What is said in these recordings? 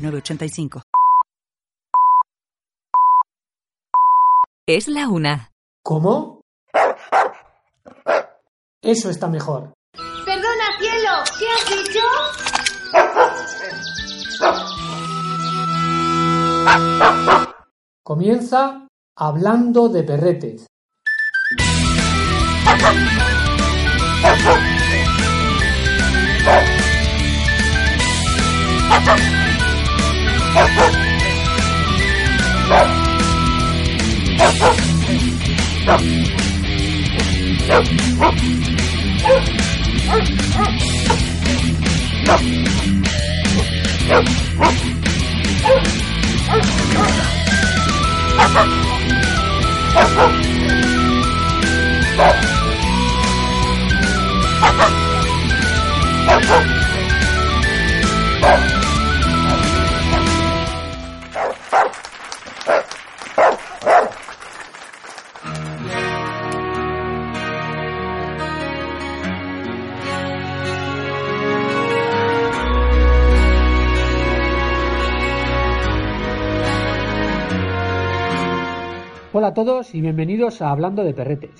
985. Es la 1. ¿Cómo? Eso está mejor. Perdona, cielo, ¿qué has dicho? Comienza Hablando de Perretes. Hola a todos y bienvenidos a Hablando de Perretes.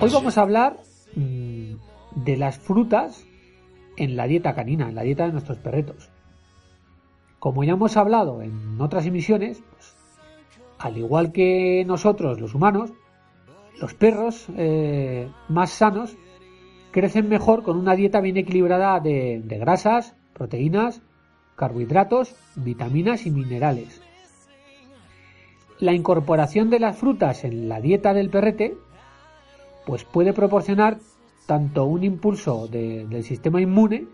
Hoy vamos a hablar de las frutas en la dieta canina, en la dieta de nuestros perretos. Como ya hemos hablado en otras emisiones, pues, al igual que nosotros los humanos, los perros más sanos crecen mejor con una dieta bien equilibrada de grasas, proteínas, carbohidratos, vitaminas y minerales. La incorporación de las frutas en la dieta del perrete pues puede proporcionar tanto un impulso del sistema inmune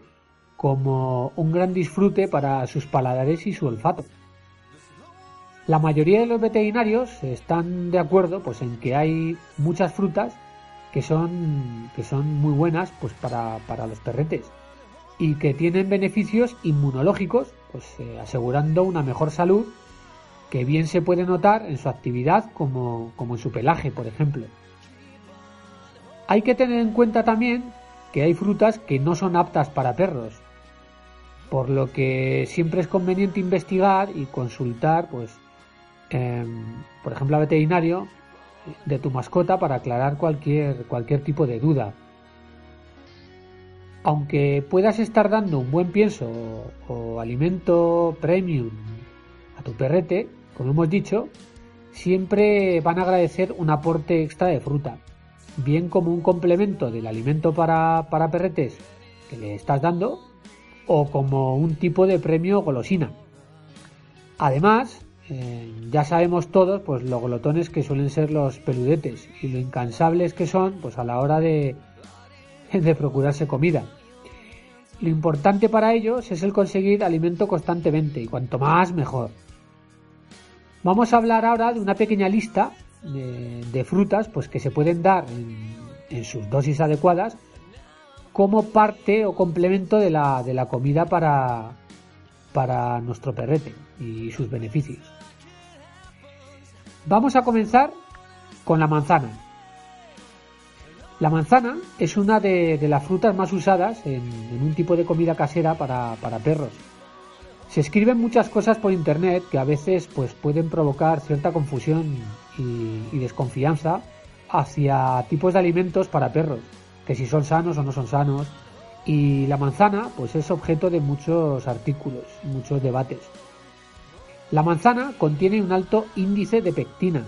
como un gran disfrute para sus paladares y su olfato. La mayoría de los veterinarios están de acuerdo pues en que hay muchas frutas que son muy buenas pues para los perretes y que tienen beneficios inmunológicos pues asegurando una mejor salud, que bien se puede notar en su actividad como en su pelaje, por ejemplo. Hay que tener en cuenta también que hay frutas que no son aptas para perros, por lo que siempre es conveniente investigar y consultar, pues, por ejemplo, al veterinario de tu mascota para aclarar cualquier tipo de duda. Aunque puedas estar dando un buen pienso o alimento premium a tu perrete, como hemos dicho, siempre van a agradecer un aporte extra de fruta, bien como un complemento del alimento para perretes que le estás dando o como un tipo de premio golosina. Además, ya sabemos todos pues lo glotones que suelen ser los peludetes y lo incansables que son pues a la hora de procurarse comida. Lo importante para ellos es el conseguir alimento constantemente y cuanto más mejor. Vamos a hablar ahora de una pequeña lista de frutas pues, que se pueden dar en sus dosis adecuadas como parte o complemento de la comida para nuestro perrete y sus beneficios. Vamos a comenzar con la manzana. La manzana es una de las frutas más usadas en un tipo de comida casera para perros. Se escriben muchas cosas por internet que a veces pues, pueden provocar cierta confusión y desconfianza hacia tipos de alimentos para perros, que si son sanos o no son sanos, y la manzana pues, es objeto de muchos artículos, muchos debates. La manzana contiene un alto índice de pectina,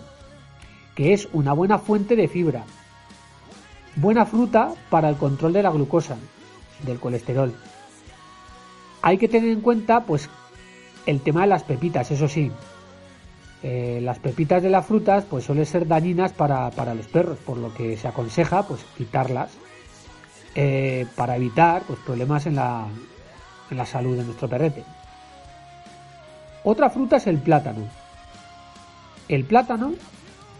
que es una buena fuente de fibra, buena fruta para el control de la glucosa, del colesterol. Hay que tener en cuenta pues el tema de las pepitas, eso sí. Las pepitas de las frutas pues suelen ser dañinas para los perros, por lo que se aconseja pues quitarlas para evitar pues problemas en la la salud de nuestro perrete. Otra fruta es el plátano. El plátano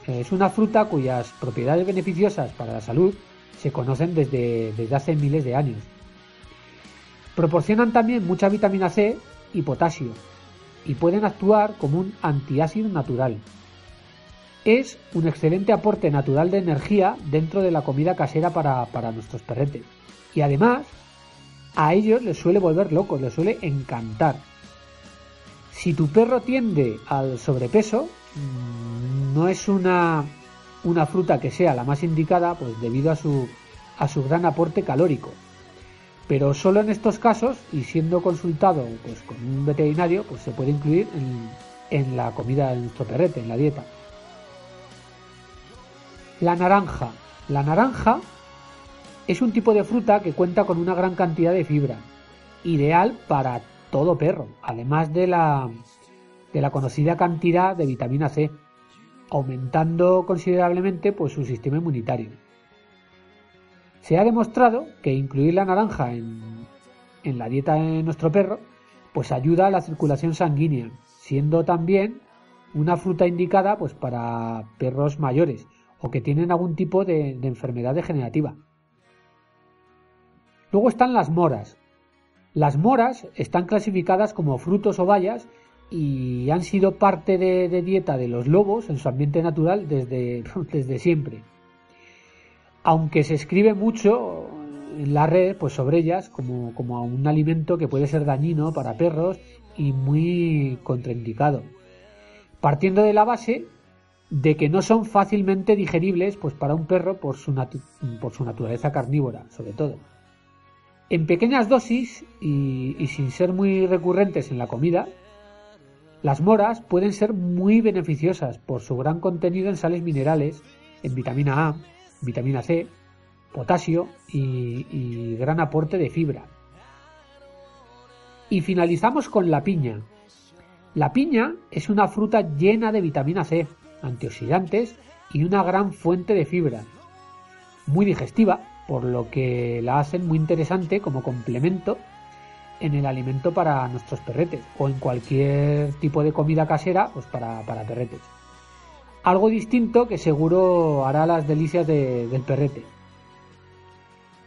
es una fruta cuyas propiedades beneficiosas para la salud se conocen desde hace miles de años. Proporcionan también mucha vitamina C y potasio y pueden actuar como un antiácido natural. Es un excelente aporte natural de energía dentro de la comida casera para nuestros perretes. Y además, a ellos les suele volver locos, les suele encantar. Si tu perro tiende al sobrepeso, no es una fruta que sea la más indicada, pues debido a su gran aporte calórico. Pero solo en estos casos, y siendo consultado pues, con un veterinario, pues se puede incluir en la comida de nuestro perrete, en la dieta. La naranja. La naranja es un tipo de fruta que cuenta con una gran cantidad de fibra, ideal para todo perro, además de la conocida cantidad de vitamina C, aumentando considerablemente pues, su sistema inmunitario. Se ha demostrado que incluir la naranja en la dieta de nuestro perro pues ayuda a la circulación sanguínea, siendo también una fruta indicada pues, para perros mayores, o que tienen algún tipo de enfermedad degenerativa. Luego están las moras. Las moras están clasificadas como frutos o bayas y han sido parte de dieta de los lobos en su ambiente natural desde siempre. Aunque se escribe mucho en la red pues sobre ellas como un alimento que puede ser dañino para perros y muy contraindicado. Partiendo de la base de que no son fácilmente digeribles pues para un perro por su naturaleza carnívora, sobre todo. En pequeñas dosis y sin ser muy recurrentes en la comida, las moras pueden ser muy beneficiosas por su gran contenido en sales minerales, en vitamina A, vitamina C, potasio y gran aporte de fibra. Y finalizamos con la piña. La piña es una fruta llena de vitamina C, antioxidantes y una gran fuente de fibra, muy digestiva, por lo que la hacen muy interesante como complemento en el alimento para nuestros perretes o en cualquier tipo de comida casera pues para perretes. Algo distinto que seguro hará las delicias del perrete.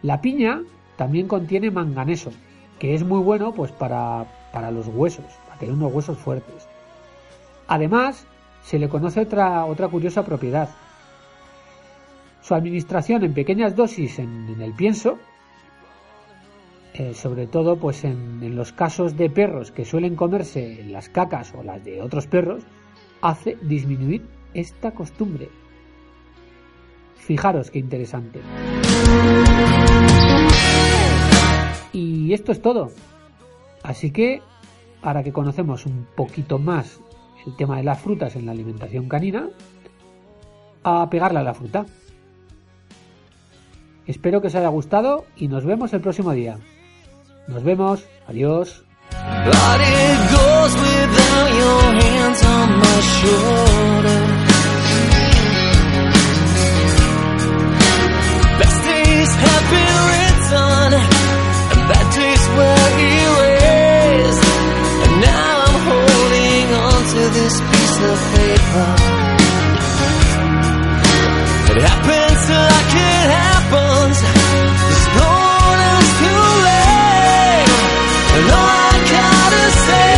La piña también contiene manganeso, que es muy bueno pues para los huesos, para tener unos huesos fuertes. Además, se le conoce otra curiosa propiedad. Su administración en pequeñas dosis en el pienso, sobre todo pues en los casos de perros que suelen comerse las cacas o las de otros perros, hace disminuir esta costumbre. Fijaros qué interesante. Y esto es todo. Así que, ahora que conocemos un poquito más el tema de las frutas en la alimentación canina, a pegarla a la fruta. Espero que os haya gustado y nos vemos el próximo día. Nos vemos, adiós. This piece of paper, it happens like it happens, there's no one else to blame, and all I gotta say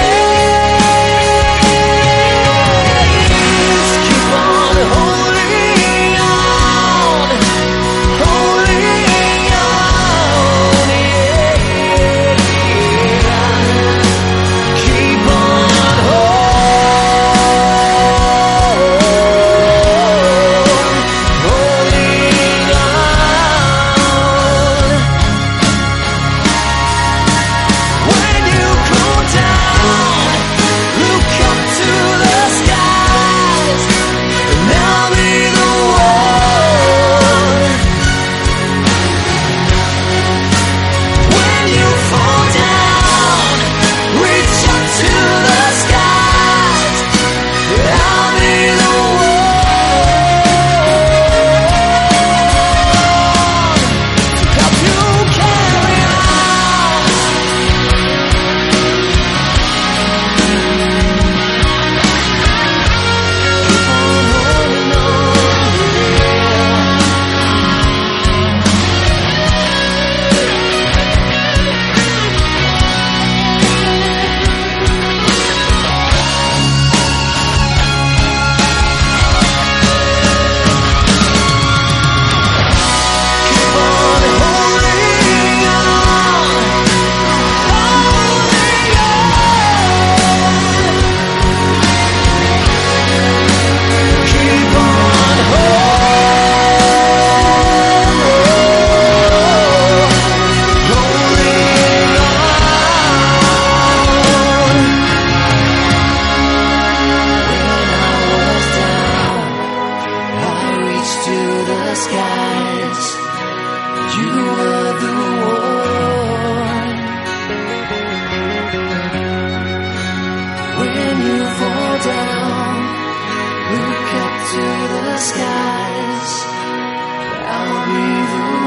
is when you fall down, look up to the skies, I'll be the one.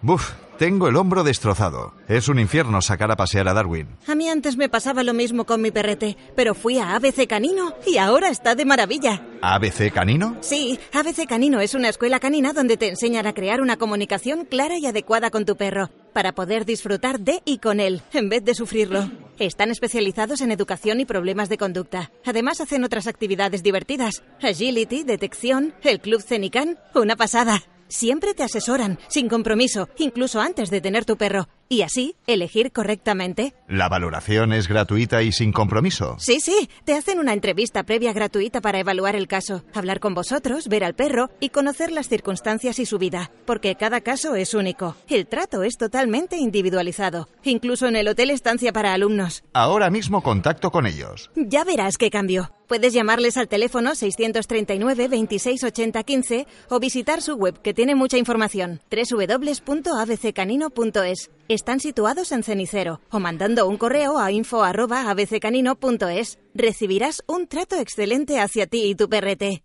Buf, tengo el hombro destrozado. Es un infierno sacar a pasear a Darwin. A mí antes me pasaba lo mismo con mi perrete, pero fui a ABC Canino y ahora está de maravilla. ¿ABC Canino? Sí, ABC Canino es una escuela canina donde te enseñan a crear una comunicación clara y adecuada con tu perro, para poder disfrutar de y con él, en vez de sufrirlo. Están especializados en educación y problemas de conducta. Además hacen otras actividades divertidas. Agility, detección, el club Cenicán, una pasada. Siempre te asesoran, sin compromiso, incluso antes de tener tu perro. Y así, elegir correctamente. ¿La valoración es gratuita y sin compromiso? Sí. Te hacen una entrevista previa gratuita para evaluar el caso, hablar con vosotros, ver al perro y conocer las circunstancias y su vida. Porque cada caso es único. El trato es totalmente individualizado. Incluso en el hotel estancia para alumnos. Ahora mismo contacto con ellos. Ya verás qué cambio. Puedes llamarles al teléfono 639 26 80 15 o visitar su web, que tiene mucha información, www.abccanino.es. Están situados en Cenicero, o mandando un correo a info@abccanino.es. Recibirás un trato excelente hacia ti y tu perrete.